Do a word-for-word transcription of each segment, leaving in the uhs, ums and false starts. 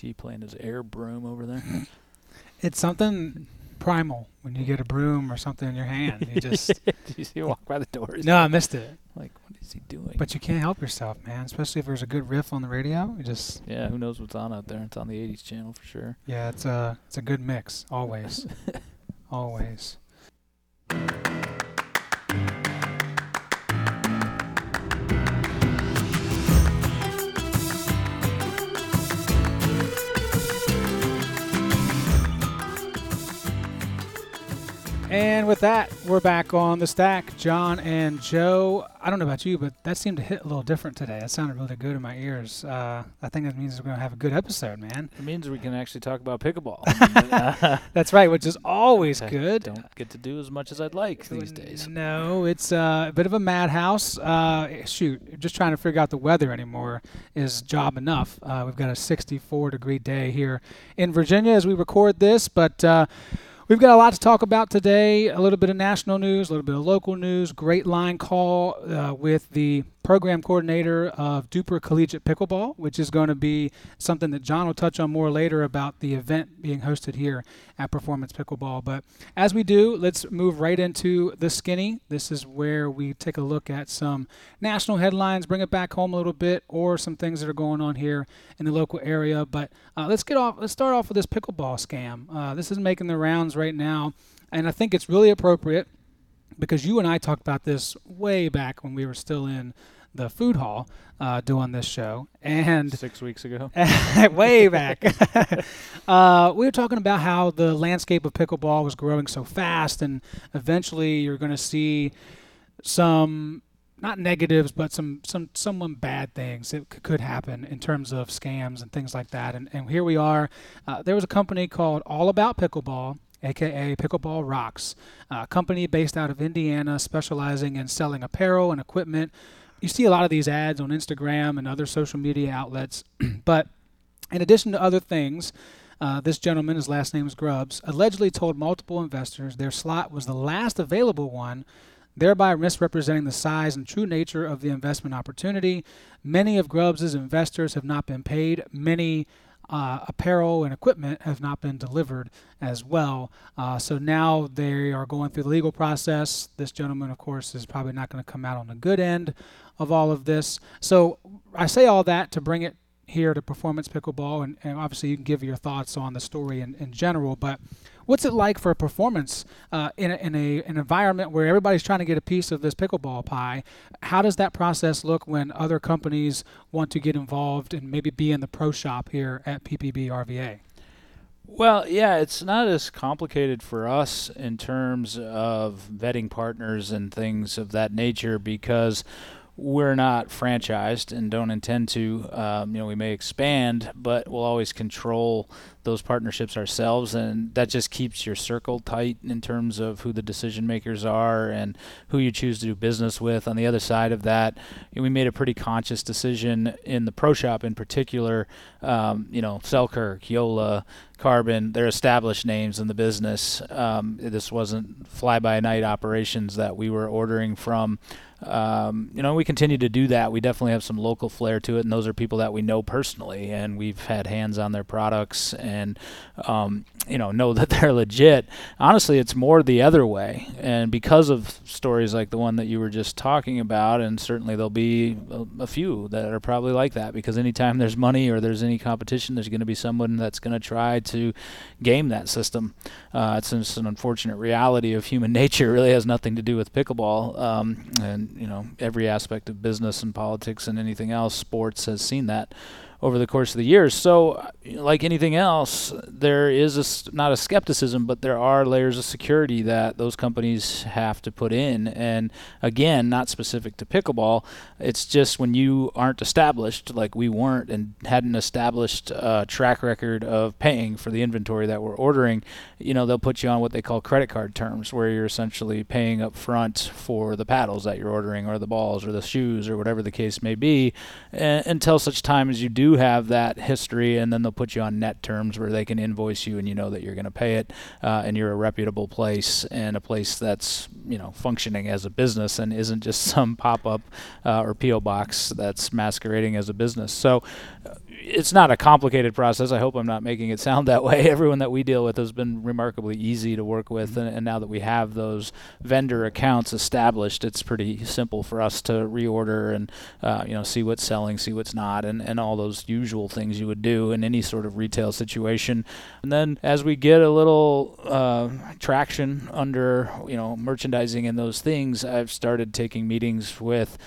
T playing his air broom over there. It's something primal when you get a broom or something in your hand. You just Did you see him walk by the doors? No, I missed it. Like, what is he doing? But you can't help yourself, man, especially if there's a good riff on the radio. You just Yeah, who knows what's on out there. It's on the eighties channel for sure. Yeah, it's a, it's a good mix, always. Always. And with that, we're back on the stack. John and Joe, I don't know about you, but that seemed to hit a little different today. That sounded really good in my ears. Uh, I think that means we're going to have a good episode, man. It means we can actually talk about pickleball. That's right, which is always I good. Don't get to do as much as I'd like these days. No, it's uh, a bit of a madhouse. Uh, shoot, just trying to figure out the weather anymore is job enough. Uh, we've got a sixty-four degree day here in Virginia as we record this, but... Uh, We've got a lot to talk about today, a little bit of national news, a little bit of local news, great line call uh, with the program coordinator of D U P R Collegiate Pickleball, which is going to be something that John will touch on more later about the event being hosted here at Performance Pickleball. But as we do, let's move right into the skinny. This is where we take a look at some national headlines, bring it back home a little bit, or some things that are going on here in the local area. But uh, let's get off. Let's start off with this pickleball scam. Uh, this is making the rounds right now, and I think it's really appropriate because you and I talked about this way back when we were still in the food hall uh, doing this show. And six weeks ago. Way back. uh, we were talking about how the landscape of pickleball was growing so fast, and eventually you're going to see some, not negatives, but some some some bad things that c- could happen in terms of scams and things like that. And, and here we are. Uh, there was a company called All About Pickleball, a k a. Pickleball Rocks, a company based out of Indiana specializing in selling apparel and equipment. You see a lot of these ads on Instagram and other social media outlets. But in addition to other things, uh, this gentleman, his last name is Grubbs, allegedly told multiple investors their slot was the last available one, thereby misrepresenting the size and true nature of the investment opportunity. Many of Grubbs' investors have not been paid. Many Uh, apparel and equipment have not been delivered as well. Uh, so now they are going through the legal process. This gentleman, of course, is probably not going to come out on the good end of all of this. So I say all that to bring it here to Performance Pickleball, and, and obviously you can give your thoughts on the story in, in general, but what's it like for a performance uh, in, a, in a, an environment where everybody's trying to get a piece of this pickleball pie? How does that process look when other companies want to get involved and maybe be in the pro shop here at P P B R V A? Well, yeah, it's not as complicated for us in terms of vetting partners and things of that nature because we're not franchised and don't intend to. Um, you know, we may expand, but we'll always control those partnerships ourselves, and that just keeps your circle tight in terms of who the decision makers are and who you choose to do business with. On the other side of that, we made a pretty conscious decision in the pro shop in particular. Um, you know, Selkirk, Keola, Carbon, they're established names in the business. Um, this wasn't fly-by-night operations that we were ordering from. Um, you know, we continue to do that. We definitely have some local flair to it, and those are people that we know personally, and we've had hands on their products and, um, you know, know that they're legit. Honestly, it's more the other way, and because of stories like the one that you were just talking about, and certainly there'll be a, a few that are probably like that, because anytime there's money or there's any competition, there's going to be someone that's going to try to game that system. Uh, it's just an unfortunate reality of human nature. It really has nothing to do with pickleball, um, and you know, every aspect of business and politics and anything else, sports has seen that over the course of the years. So like anything else, there is a, not a skepticism, but there are layers of security that those companies have to put in. And again, not specific to pickleball. It's just when you aren't established, like we weren't and hadn't established a track record of paying for the inventory that we're ordering, you know, they'll put you on what they call credit card terms, where you're essentially paying up front for the paddles that you're ordering or the balls or the shoes or whatever the case may be, and, until such time as you do do have that history, and then they'll put you on net terms where they can invoice you and you know that you're going to pay it, uh, and you're a reputable place and a place that's, you know, functioning as a business and isn't just some pop-up uh, or P O box that's masquerading as a business. So uh, it's not a complicated process. I hope I'm not making it sound that way. Everyone that we deal with has been remarkably easy to work with, and, and now that we have those vendor accounts established, it's pretty simple for us to reorder and uh, you know, see what's selling, see what's not, and, and all those usual things you would do in any sort of retail situation. And then as we get a little uh, traction under, you know, merchandising and those things, I've started taking meetings with,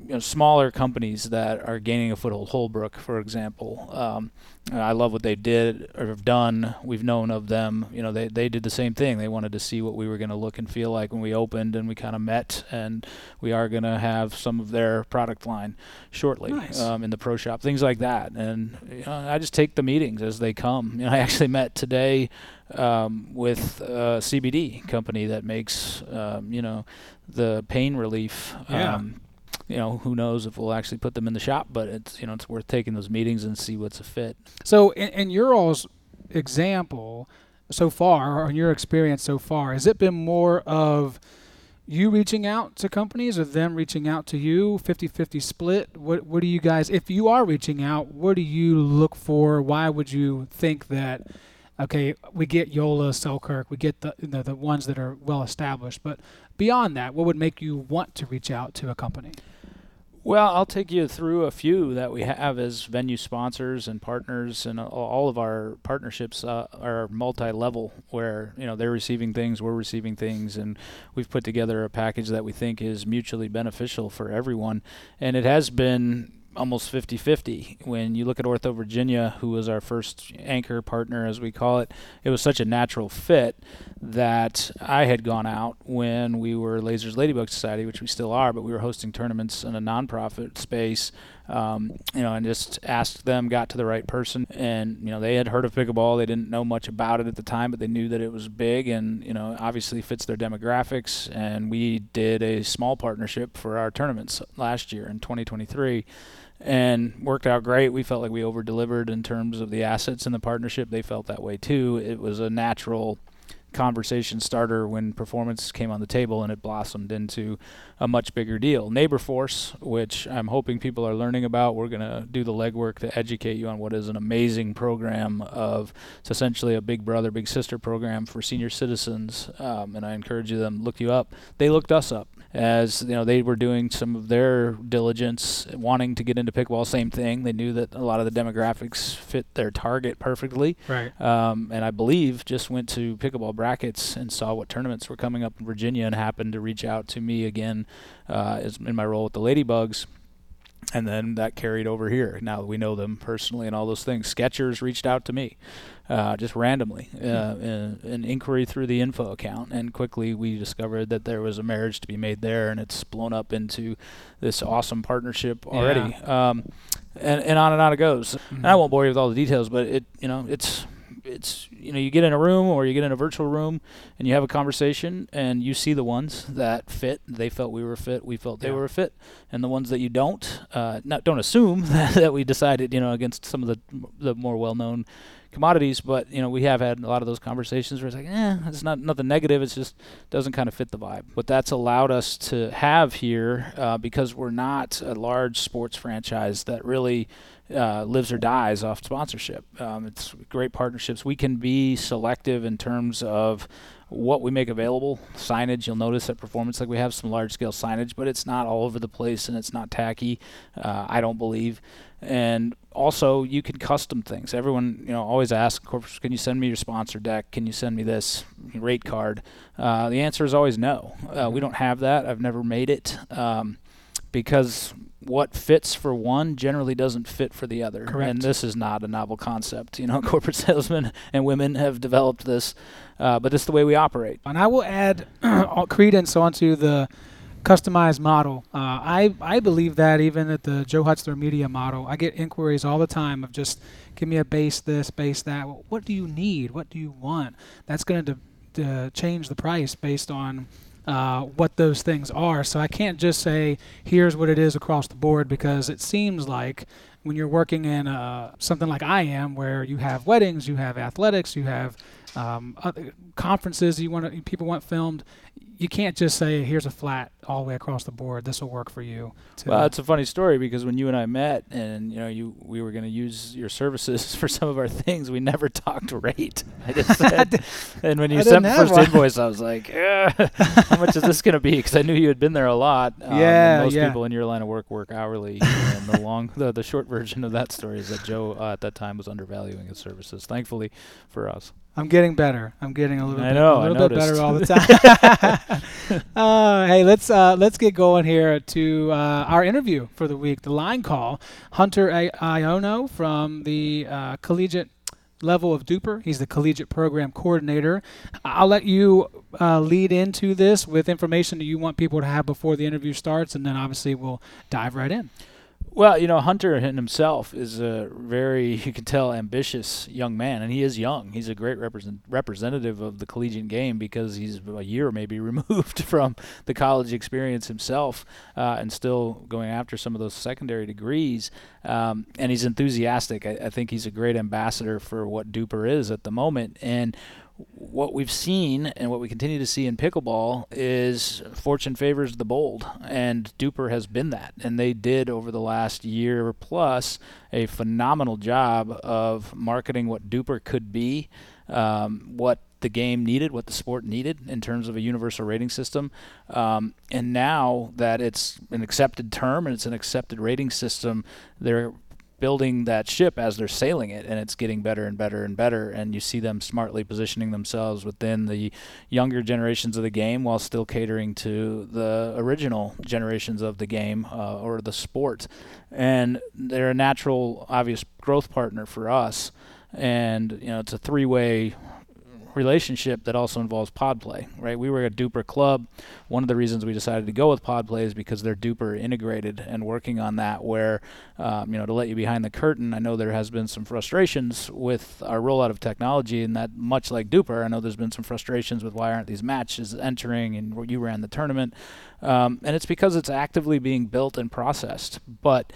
you know, smaller companies that are gaining a foothold. Holbrook, for example, um, I love what they did or have done. We've known of them. You know, they, they did the same thing. They wanted to see what we were going to look and feel like when we opened, and we kind of met, and we are going to have some of their product line shortly. Nice. Um, in the pro shop, things like that. And you know, I just take the meetings as they come. You know, I actually met today um, with a C B D company that makes, um, you know, the pain relief. Yeah. Um, You know, who knows if we'll actually put them in the shop, but it's, you know, it's worth taking those meetings and see what's a fit. So in, in your all's example so far, or in your experience so far, has it been more of you reaching out to companies or them reaching out to you, fifty-fifty split? What, what do you guys, if you are reaching out, what do you look for? Why would you think that, okay, we get Yola, Selkirk, we get the, you know, the ones that are well established, but beyond that, what would make you want to reach out to a company? Well, I'll take you through a few that we have as venue sponsors and partners, and all of our partnerships uh, are multi-level, where, you know, they're receiving things, we're receiving things, and we've put together a package that we think is mutually beneficial for everyone. And it has been almost fifty-fifty. When you look at Ortho Virginia, who was our first anchor partner, as we call it, it was such a natural fit that I had gone out when we were Lasers Ladybug Society, which we still are, but we were hosting tournaments in a nonprofit space, um, you know, and just asked them, got to the right person, and, you know, they had heard of pickleball. They didn't know much about it at the time, but they knew that it was big and, you know, obviously fits their demographics, and we did a small partnership for our tournaments last year in twenty twenty-three. And worked out great. We felt like we over-delivered in terms of the assets in the partnership. They felt that way too. It was a natural conversation starter when performance came on the table, and it blossomed into a much bigger deal. Neighbor Force, which I'm hoping people are learning about, we're going to do the legwork to educate you on what is an amazing program of, it's essentially a big brother, big sister program for senior citizens, um, and I encourage you them, look you up. They looked us up. As you know, they were doing some of their diligence, wanting to get into pickleball, same thing. They knew that a lot of the demographics fit their target perfectly. Right. Um, and I believe just went to pickleball brackets and saw what tournaments were coming up in Virginia, and happened to reach out to me again uh, as in my role with the Ladybugs. And then that carried over here. Now we know them personally and all those things. Skechers reached out to me uh, just randomly, uh, in, an inquiry through the info account. And quickly we discovered that there was a marriage to be made there, and it's blown up into this awesome partnership already. Yeah. Um, and, and on and on it goes. Mm-hmm. And I won't bore you with all the details, but it, you know, it's... It's, you know, you get in a room or you get in a virtual room and you have a conversation, and you see the ones that fit. They felt we were fit. We felt they yeah. were a fit. And the ones that you don't, uh, not don't assume that, that we decided, you know, against some of the the more well-known commodities. But, you know, we have had a lot of those conversations where it's like, eh, it's not nothing negative. It's just doesn't kind of fit the vibe. What that's allowed us to have here, uh, because we're not a large sports franchise that really – Uh, lives or dies off sponsorship. Um, it's great partnerships. We can be selective in terms of what we make available. Signage, you'll notice at Performance, like we have some large-scale signage, but it's not all over the place, and it's not tacky, uh, I don't believe. And also, you can custom things. Everyone, you know, always asks, can you send me your sponsor deck? Can you send me this rate card? Uh, the answer is always no. Uh, we don't have that. I've never made it. Um, because what fits for one generally doesn't fit for the other. Correct. And this is not a novel concept. You know, corporate salesmen and women have developed this, uh, but it's the way we operate. And I will add credence onto the customized model. Uh, I, I believe that even at the Joe Hutzler media model, I get inquiries all the time of just give me a base this, base that. What do you need? What do you want? That's going to de- de- change the price based on Uh, what those things are. So I can't just say, here's what it is across the board, because it seems like when you're working in uh, something like I am, where you have weddings, you have athletics, you have um, other conferences, you want to, people want filmed, you can't just say, here's a flat all the way across the board, this will work for you. Well, it's a funny story, because when you and I met and, you know, you we were going to use your services for some of our things, we never talked rate. I just said, and when you sent the first one. invoice, I was like, eh, how much is this going to be? Because I knew you had been there a lot. Um, yeah, Most yeah. people in your line of work work hourly. And the long, the, the short version of that story is that Joe uh, at that time was undervaluing his services, thankfully for us. I'm getting better. I'm getting a little I bit, know, a little I bit better all the time. uh, hey, let's uh, let's get going here to uh, our interview for the week. The line call, Hunter Aiono from the uh, collegiate level of D U P R. He's the collegiate program coordinator. I'll let you uh, lead into this with information that you want people to have before the interview starts, and then obviously we'll dive right in. Well, you know, Hunter himself is a very, you can tell, ambitious young man, and he is young. He's a great represent- representative of the collegiate game, because he's a year maybe removed from the college experience himself, uh, and still going after some of those secondary degrees. Um, and he's enthusiastic. I, I think he's a great ambassador for what D U P R is at the moment. And what we've seen and what we continue to see in pickleball is fortune favors the bold, and D U P R has been that. And they did, over the last year plus, a phenomenal job of marketing what D U P R could be, um, what the game needed, what the sport needed in terms of a universal rating system. Um, and now that it's an accepted term and it's an accepted rating system, they're building that ship as they're sailing it, and it's getting better and better and better, and you see them smartly positioning themselves within the younger generations of the game while still catering to the original generations of the game uh, or the sport. And they're a natural, obvious growth partner for us, and you know, it's a three-way relationship that also involves PodPlay, right? We were a D U P R club. One of the reasons we decided to go with PodPlay is because they're D U P R integrated and working on that, where, um, you know, to let you behind the curtain, I know there has been some frustrations with our rollout of technology, and that much like D U P R, I know there's been some frustrations with why aren't these matches entering, and you ran the tournament. Um, and it's because it's actively being built and processed. But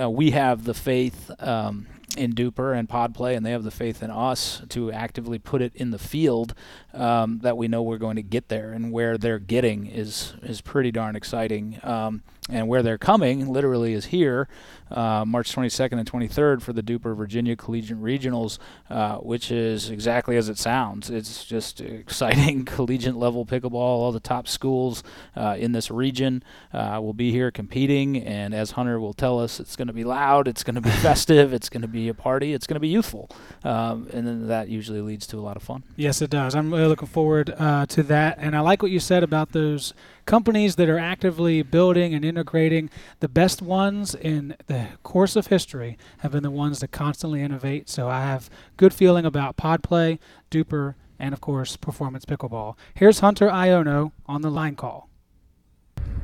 uh, we have the faith um, in D U P R and PodPlay, and they have the faith in us to actively put it in the field, um, that we know we're going to get there, and where they're getting is is pretty darn exciting. Um, and where they're coming literally is here, uh, March twenty-second and twenty-third for the D U P R Virginia Collegiate Regionals, uh, which is exactly as it sounds. It's just exciting collegiate level pickleball. All the top schools uh, in this region uh, will be here competing, and as Hunter will tell us, it's going to be loud, it's going to be festive, it's going to be a party, it's going to be youthful, um, and then that usually leads to a lot of fun. Yes, it does. I'm really looking forward uh, to that, and I like what you said about those companies that are actively building and integrating. The best ones in the course of history have been the ones that constantly innovate, so I have good feeling about PodPlay, D U P R, and of course Performance Pickleball. Here's Hunter Aiono on the line call.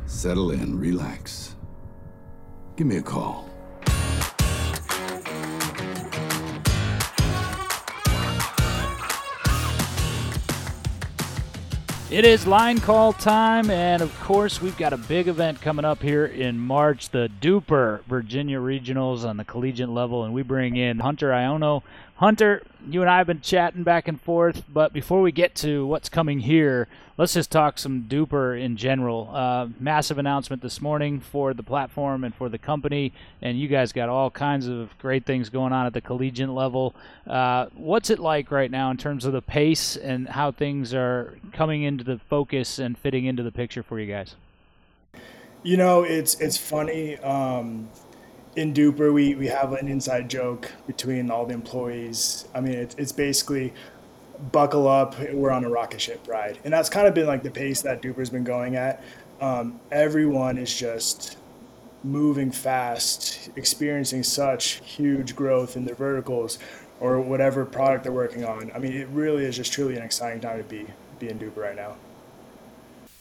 Settle in, relax. Give me a call. It is line call time, and of course we've got a big event coming up here in March, the D U P R Virginia Regionals on the collegiate level, and we bring in Hunter Aiono. Hunter, you and I have been chatting back and forth, but before we get to what's coming here, let's just talk some D U P R in general. Uh, massive announcement this morning for the platform and for the company, and you guys got all kinds of great things going on at the collegiate level. Uh, what's it like right now in terms of the pace and how things are coming into the focus and fitting into the picture for you guys? You know, it's it's funny. Um... In D U P R, we, we have an inside joke between all the employees. I mean, it's, it's basically buckle up, we're on a rocket ship ride. And that's kind of been like the pace that D U P R's been going at. Um, everyone is just moving fast, experiencing such huge growth in their verticals or whatever product they're working on. I mean, it really is just truly an exciting time to be, be in D U P R right now.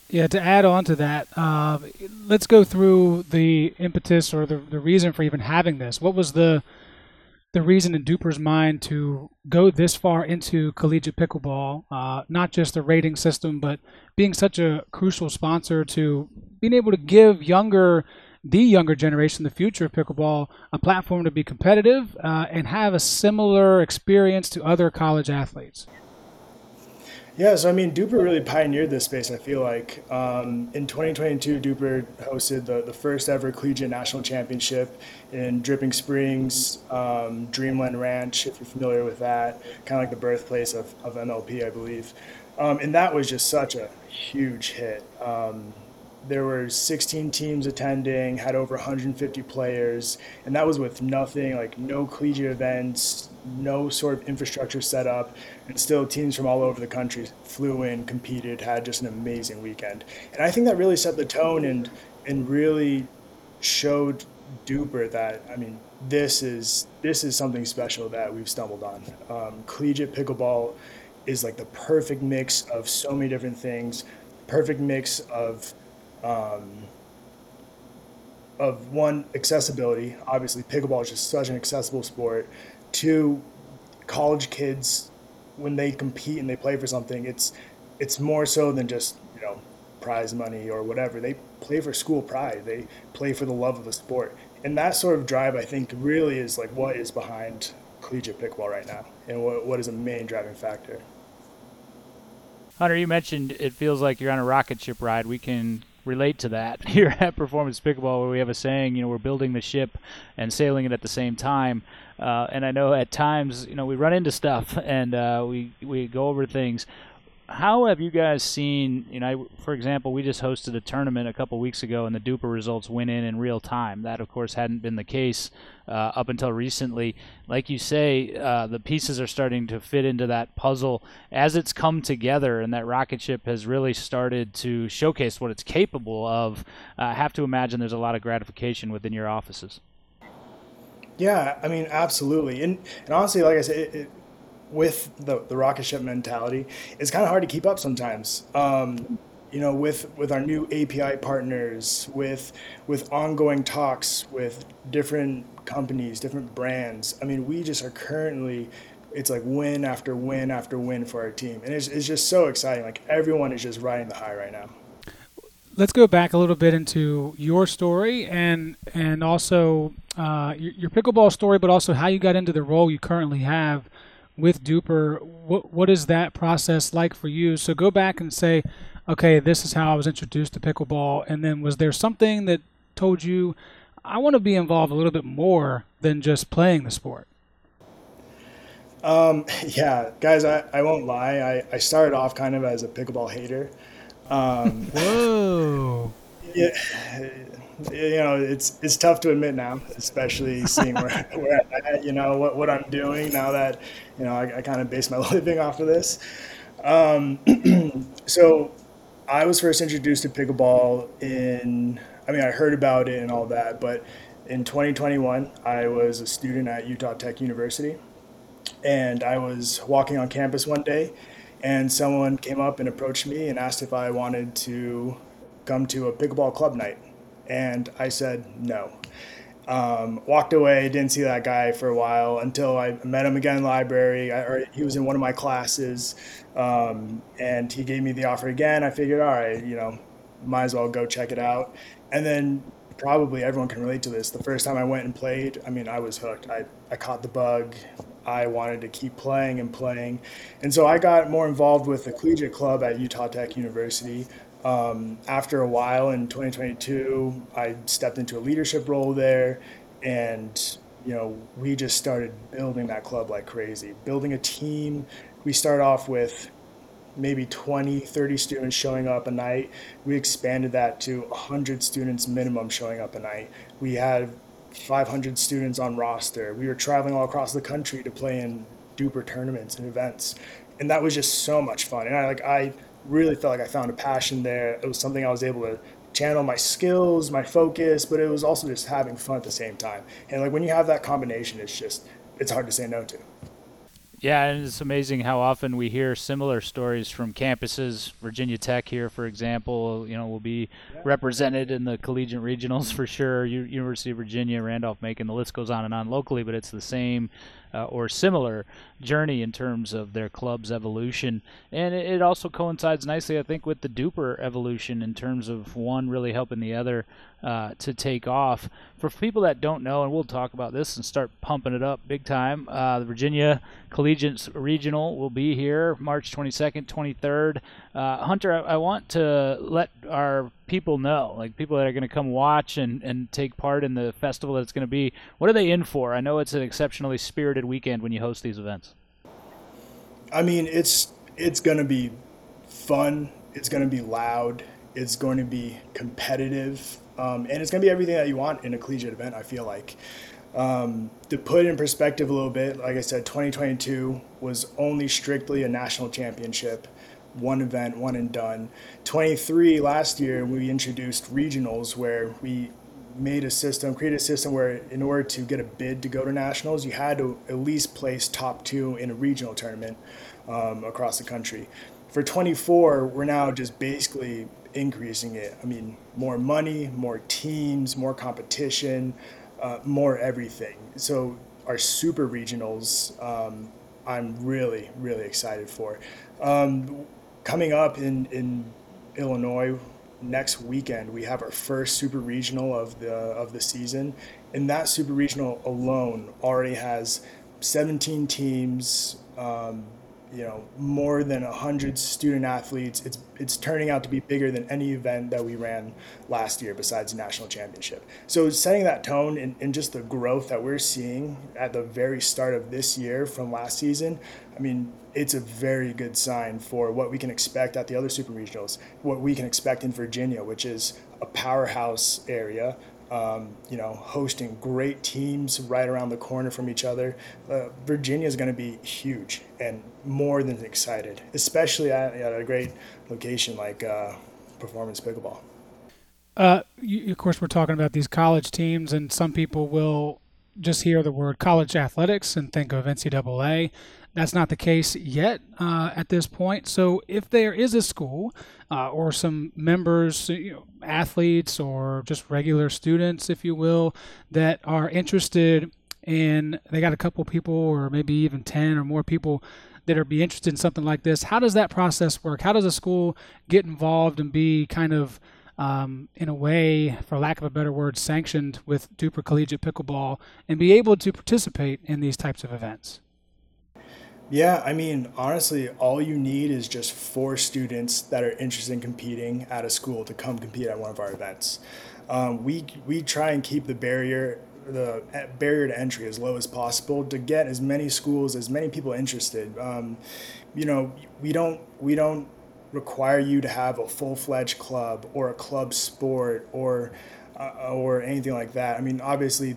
Yeah, to add on to that, uh, let's go through the impetus or the, the reason for even having this. What was the the reason in D U P R's mind to go this far into collegiate pickleball, uh, not just the rating system, but being such a crucial sponsor to being able to give younger the younger generation, the future of pickleball, a platform to be competitive uh, and have a similar experience to other college athletes? Yeah, so I mean, D U P R really pioneered this space, I feel like. Um, in twenty twenty-two, D U P R hosted the, the first ever collegiate national championship in Dripping Springs, um, Dreamland Ranch, if you're familiar with that, kind of like the birthplace of, of M L P, I believe. Um, and that was just such a huge hit. Um, there were sixteen teams attending, had over one hundred fifty players, and that was with nothing, like no collegiate events, no sort of infrastructure set up, and still teams from all over the country flew in, competed, had just an amazing weekend. And I think that really set the tone and and really showed D U P R that, I mean, this is this is something special that we've stumbled on. Um, collegiate pickleball is like the perfect mix of so many different things, perfect mix of um, of one, accessibility. Obviously, pickleball is just such an accessible sport. Two, college kids, when they compete and they play for something, it's it's more so than just, you know, prize money or whatever. They play for school pride. They play for the love of the sport. And that sort of drive, I think, really is like what is behind collegiate pickleball right now and what what is a main driving factor. Hunter, you mentioned it feels like you're on a rocket ship ride. We can relate to that here at Performance Pickleball, where we have a saying, you know, we're building the ship and sailing it at the same time. Uh, and I know at times, you know, we run into stuff and uh, we we go over things. How have you guys seen, you know, I, for example, we just hosted a tournament a couple weeks ago and the D U P R results went in in real time. That, of course, hadn't been the case uh, up until recently. Like you say, uh, the pieces are starting to fit into that puzzle as it's come together, and that rocket ship has really started to showcase what it's capable of. Uh, I have to imagine there's a lot of gratification within your offices. Yeah, I mean, absolutely. And, and honestly, like I said, it, it, with the, the rocket ship mentality, it's kind of hard to keep up sometimes. Um, you know, with, with our new A P I partners, with with ongoing talks with different companies, different brands. I mean, we just are currently, it's like win after win after win for our team. And it's it's just so exciting. Like, everyone is just riding the high right now. Let's go back a little bit into your story and and also uh, your, your pickleball story, but also how you got into the role you currently have with D U P R. What what is that process like for you? So go back and say, okay, this is how I was introduced to pickleball, and then was there something that told you, I want to be involved a little bit more than just playing the sport? Um, yeah, guys, I, I won't lie. I, I started off kind of as a pickleball hater. Um, Whoa. Yeah, you know, it's it's tough to admit now, especially seeing where, where I'm at, you know, what, what I'm doing now that, you know, I, I kind of base my living off of this. Um, so I was first introduced to pickleball in, I mean, I heard about it and all that, but in twenty twenty-one, I was a student at Utah Tech University, and I was walking on campus one day, and someone came up and approached me and asked if I wanted to come to a pickleball club night. And I said no. Um, walked away, didn't see that guy for a while until I met him again in the library. I, or he was in one of my classes, um, and he gave me the offer again. I figured, all right, you know, might as well go check it out. And then probably everyone can relate to this. The first time I went and played, I mean, I was hooked. I, I caught the bug. I wanted to keep playing and playing. And so I got more involved with the collegiate club at Utah Tech University. Um, after a while in twenty twenty-two, I stepped into a leadership role there, and, you know, we just started building that club like crazy, building a team. We start off with maybe twenty, thirty students showing up a night. We expanded that to one hundred students minimum showing up a night. We had five hundred students on roster. We were traveling all across the country to play in D U P R tournaments and events, and that was just so much fun. And I like I really felt like I found a passion there. It was something I was able to channel my skills, my focus, but it was also just having fun at the same time. And like when you have that combination, it's just it's hard to say no to. Yeah, and it's amazing how often we hear similar stories from campuses. Virginia Tech here, for example, you know, will be represented in the collegiate regionals for sure. U- University of Virginia, Randolph-Macon, the list goes on and on locally, but it's the same uh, or similar journey in terms of their club's evolution. And it, it also coincides nicely, I think, with the D U P R evolution in terms of one really helping the other uh, to take off. For people that don't know, and we'll talk about this and start pumping it up big time, uh, the Virginia Collegiate Regional will be here March twenty-second, twenty-third. Uh, Hunter, I, I want to let our people know, like people that are going to come watch and, and take part in the festival that's going to be, what are they in for? I know it's an exceptionally spirited weekend when you host these events. I mean, it's it's going to be fun. It's going to be loud. It's going to be competitive. Um, and it's going to be everything that you want in a collegiate event, I feel like. Um, to put it in perspective a little bit, like I said, twenty twenty-two was only strictly a national championship. One event, one and done. twenty-three last year, we introduced regionals where we made a system, created a system where in order to get a bid to go to nationals, you had to at least place top two in a regional tournament um, across the country. For twenty-four, we're now just basically increasing it. I mean, more money, more teams, more competition, uh, more everything. So our super regionals, um, I'm really, really excited for. Um, Coming up in, in Illinois next weekend, we have our first super regional of the of the season, and that super regional alone already has seventeen teams, um, you know, more than a hundred student athletes. It's it's turning out to be bigger than any event that we ran last year besides the national championship. So setting that tone and, and just the growth that we're seeing at the very start of this year from last season, I mean, it's a very good sign for what we can expect at the other super regionals, what we can expect in Virginia, which is a powerhouse area, um, you know, hosting great teams right around the corner from each other. Uh, Virginia is going to be huge and more than excited, especially at, at a great location like uh, Performance Pickleball. Uh, you, of course, we're talking about these college teams, and some people will just hear the word college athletics and think of N C double A. That's not the case yet uh, at this point. So if there is a school uh, or some members, you know, athletes or just regular students, if you will, that are interested in, they got a couple people or maybe even ten or more people that are be interested in something like this, how does that process work? How does a school get involved and be kind of, um, in a way, for lack of a better word, sanctioned with D U P R Collegiate Pickleball and be able to participate in these types of events? Yeah, I mean, honestly, all you need is just four students that are interested in competing at a school to come compete at one of our events. Um, we we try and keep the barrier the barrier to entry as low as possible to get as many schools, as many people interested. Um, you know, we don't we don't require you to have a full-fledged club or a club sport or uh, or anything like that. I mean, obviously,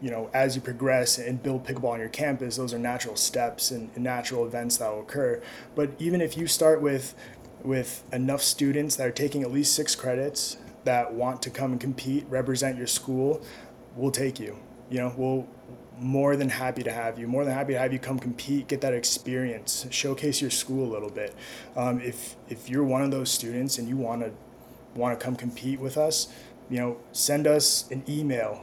you know, as you progress and build pickleball on your campus, those are natural steps and, and natural events that will occur. But even if you start with with enough students that are taking at least six credits that want to come and compete, represent your school, we'll take you. You know, we'll more than happy to have you, more than happy to have you come compete, get that experience, showcase your school a little bit. Um, if if you're one of those students and you want to want to come compete with us, you know, send us an email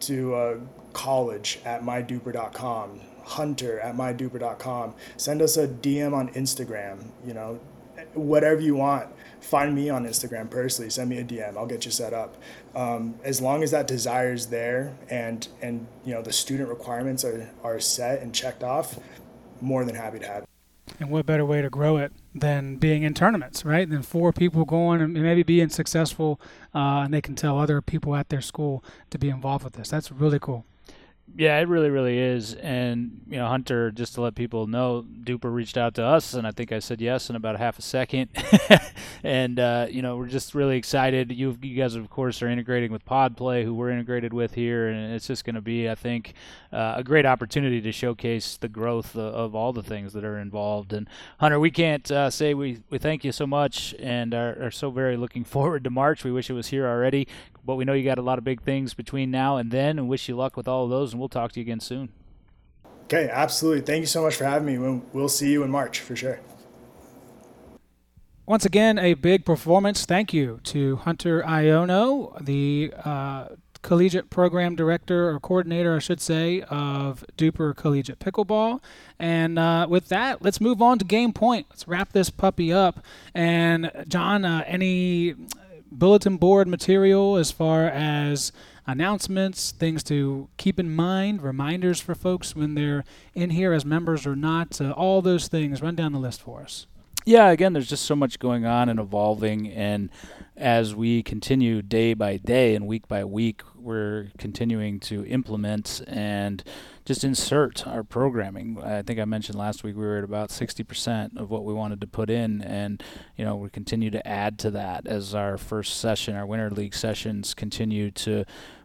to uh, college at my duper dot com, hunter at my duper dot com. Send us a D M on Instagram, you know, whatever you want. Find me on Instagram personally. Send me a D M. I'll get you set up. Um, as long as that desire is there and, and you know, the student requirements are, are set and checked off, more than happy to have it. And what better way to grow it than being in tournaments, right? Than four people going and maybe being successful, uh, and they can tell other people at their school to be involved with this. That's really cool. Yeah, it really, really is. And, you know, Hunter, just to let people know, D U P R reached out to us, and I think I said yes in about half a second. And, uh, you know, we're just really excited. You you guys, of course, are integrating with PodPlay, who we're integrated with here, and it's just going to be, I think, uh, a great opportunity to showcase the growth of, of all the things that are involved. And, Hunter, we can't uh, say we, we thank you so much and are, are so very looking forward to March. We wish it was here already, but we know you got a lot of big things between now and then, and wish you luck with all of those, and we'll talk to you again soon. Okay, absolutely. Thank you so much for having me. We'll see you in March for sure. Once again, a big performance. Thank you to Hunter Aiono, the uh, collegiate program director or coordinator, I should say, of D U P R Collegiate Pickleball. And uh, with that, let's move on to Game Point. Let's wrap this puppy up. And John, uh, any bulletin board material as far as announcements, things to keep in mind, reminders for folks when they're in here as members or not, uh, all those things. Run down the list for us. Yeah, again, there's just so much going on and evolving, and as we continue day by day and week by week, we're continuing to implement and just insert our programming. I think I mentioned last week we were at about sixty percent of what we wanted to put in, and you know, we continue to add to that as our first session, our Winter League sessions continue to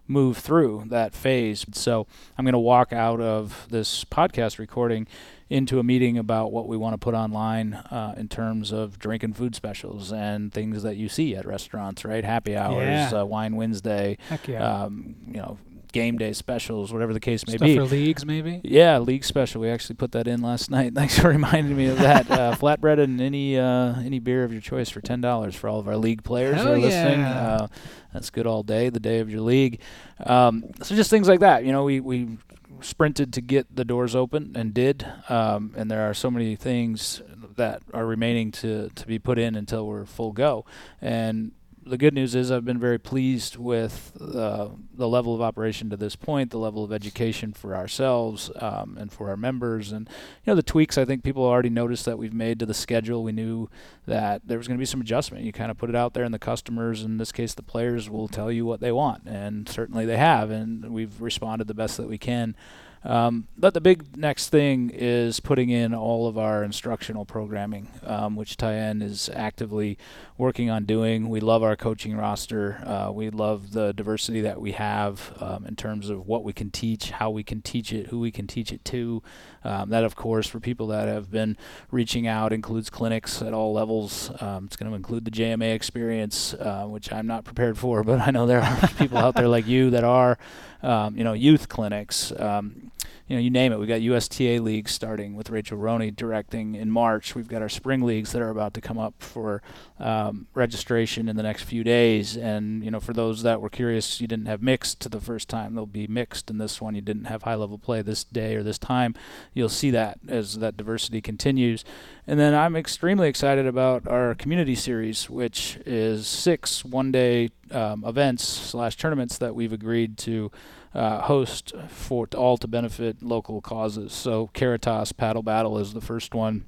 move through that phase. So I'm going to walk out of this podcast recording into a meeting about what we want to put online uh, in terms of drink and food specials and things that you see at restaurants, right? Happy hours, yeah. uh, Wine Wednesday, heck yeah. um, you know, game day specials, whatever the case may Stuff be. Stuff for leagues, maybe? Yeah, league special. We actually put that in last night. Thanks for reminding me of that. uh, flatbread and any uh, any beer of your choice for ten dollars for all of our league players who are yeah. listening. Uh, that's good all day, the day of your league. Um, so just things like that. You know, we... we sprinted to get the doors open and did, um, and there are so many things that are remaining to, to be put in until we're full go. And the good news is I've been very pleased with uh, the level of operation to this point, the level of education for ourselves um, and for our members. And, you know, the tweaks I think people already noticed that we've made to the schedule. We knew that there was going to be some adjustment. You kind of put it out there, and the customers, in this case the players, will tell you what they want. And certainly they have, and we've responded the best that we can. Um, but the big next thing is putting in all of our instructional programming, um, which Tyen is actively working on doing. We love our coaching roster. Uh, we love the diversity that we have um, in terms of what we can teach, how we can teach it, who we can teach it to. Um, that, of course, for people that have been reaching out, includes clinics at all levels. Um, it's going to include the J M A experience, uh, which I'm not prepared for, but I know there are people out there like you that are. Um, you know, youth clinics, um, you know, you name it. We've got U S T A leagues starting with Rachel Roney directing in March. We've got our spring leagues that are about to come up for um, registration in the next few days. And, you know, for those that were curious, you didn't have mixed the first time. They'll be mixed in this one. You didn't have high-level play this day or this time. You'll see that as that diversity continues. And then I'm extremely excited about our community series, which is six one-day Um, events slash tournaments that we've agreed to uh, host for t- all to benefit local causes. So Caritas Paddle Battle is the first one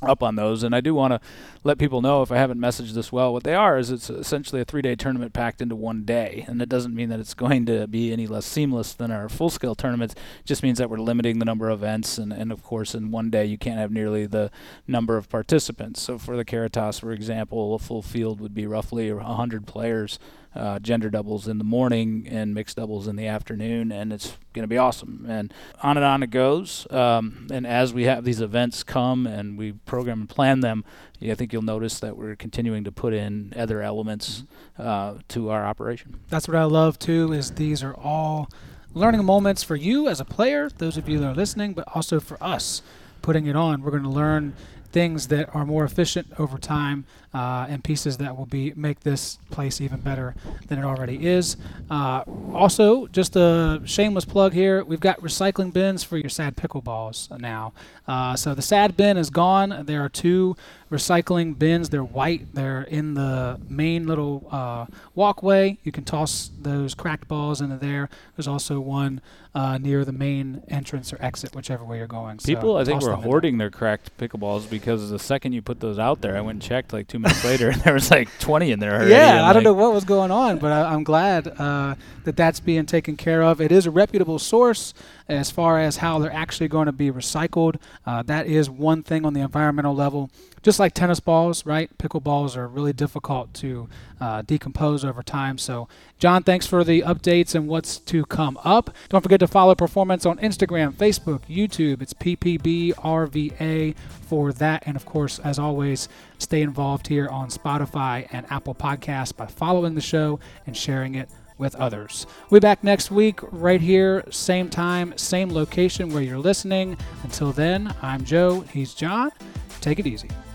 up on those, and I do want to let people know, if I haven't messaged this well, what they are is it's essentially a three-day tournament packed into one day, and it doesn't mean that it's going to be any less seamless than our full-scale tournaments. It just means that we're limiting the number of events, and, and of course in one day you can't have nearly the number of participants. So for the Caritas, for example, a full field would be roughly one hundred players, uh, gender doubles in the morning and mixed doubles in the afternoon, and it's going to be awesome. And on and on it goes, um, and as we have these events come and we program and plan them, I think you'll notice that we're continuing to put in other elements uh, to our operation. That's what I love too, is these are all learning moments for you as a player, those of you that are listening, but also for us putting it on. We're going to learn things that are more efficient over time, uh, and pieces that will be make this place even better than it already is. Uh, also, just a shameless plug here: we've got recycling bins for your sad pickleballs now. Uh, so the sad bin is gone. There are two recycling bins. They're white. They're in the main little uh, walkway. You can toss those cracked balls into there. There's also one Uh, near the main entrance or exit, whichever way you're going. People, so I think, were hoarding their cracked pickleballs, because the second you put those out there, I went and checked like two minutes later, and there was like twenty in there already. Yeah, I like don't know what was going on, but I, I'm glad uh, that that's being taken care of. It is a reputable source as far as how they're actually going to be recycled. Uh, that is one thing on the environmental level. Just like tennis balls, right? Pickleballs are really difficult to uh, decompose over time. So, John, thanks for the updates and what's to come up. Don't forget to follow Performance on Instagram, Facebook, YouTube. It's P P B R V A for that. And, of course, as always, stay involved here on Spotify and Apple Podcasts by following the show and sharing it with others. We'll be back next week right here, same time, same location where you're listening. Until then, I'm Joe. He's John. Take it easy.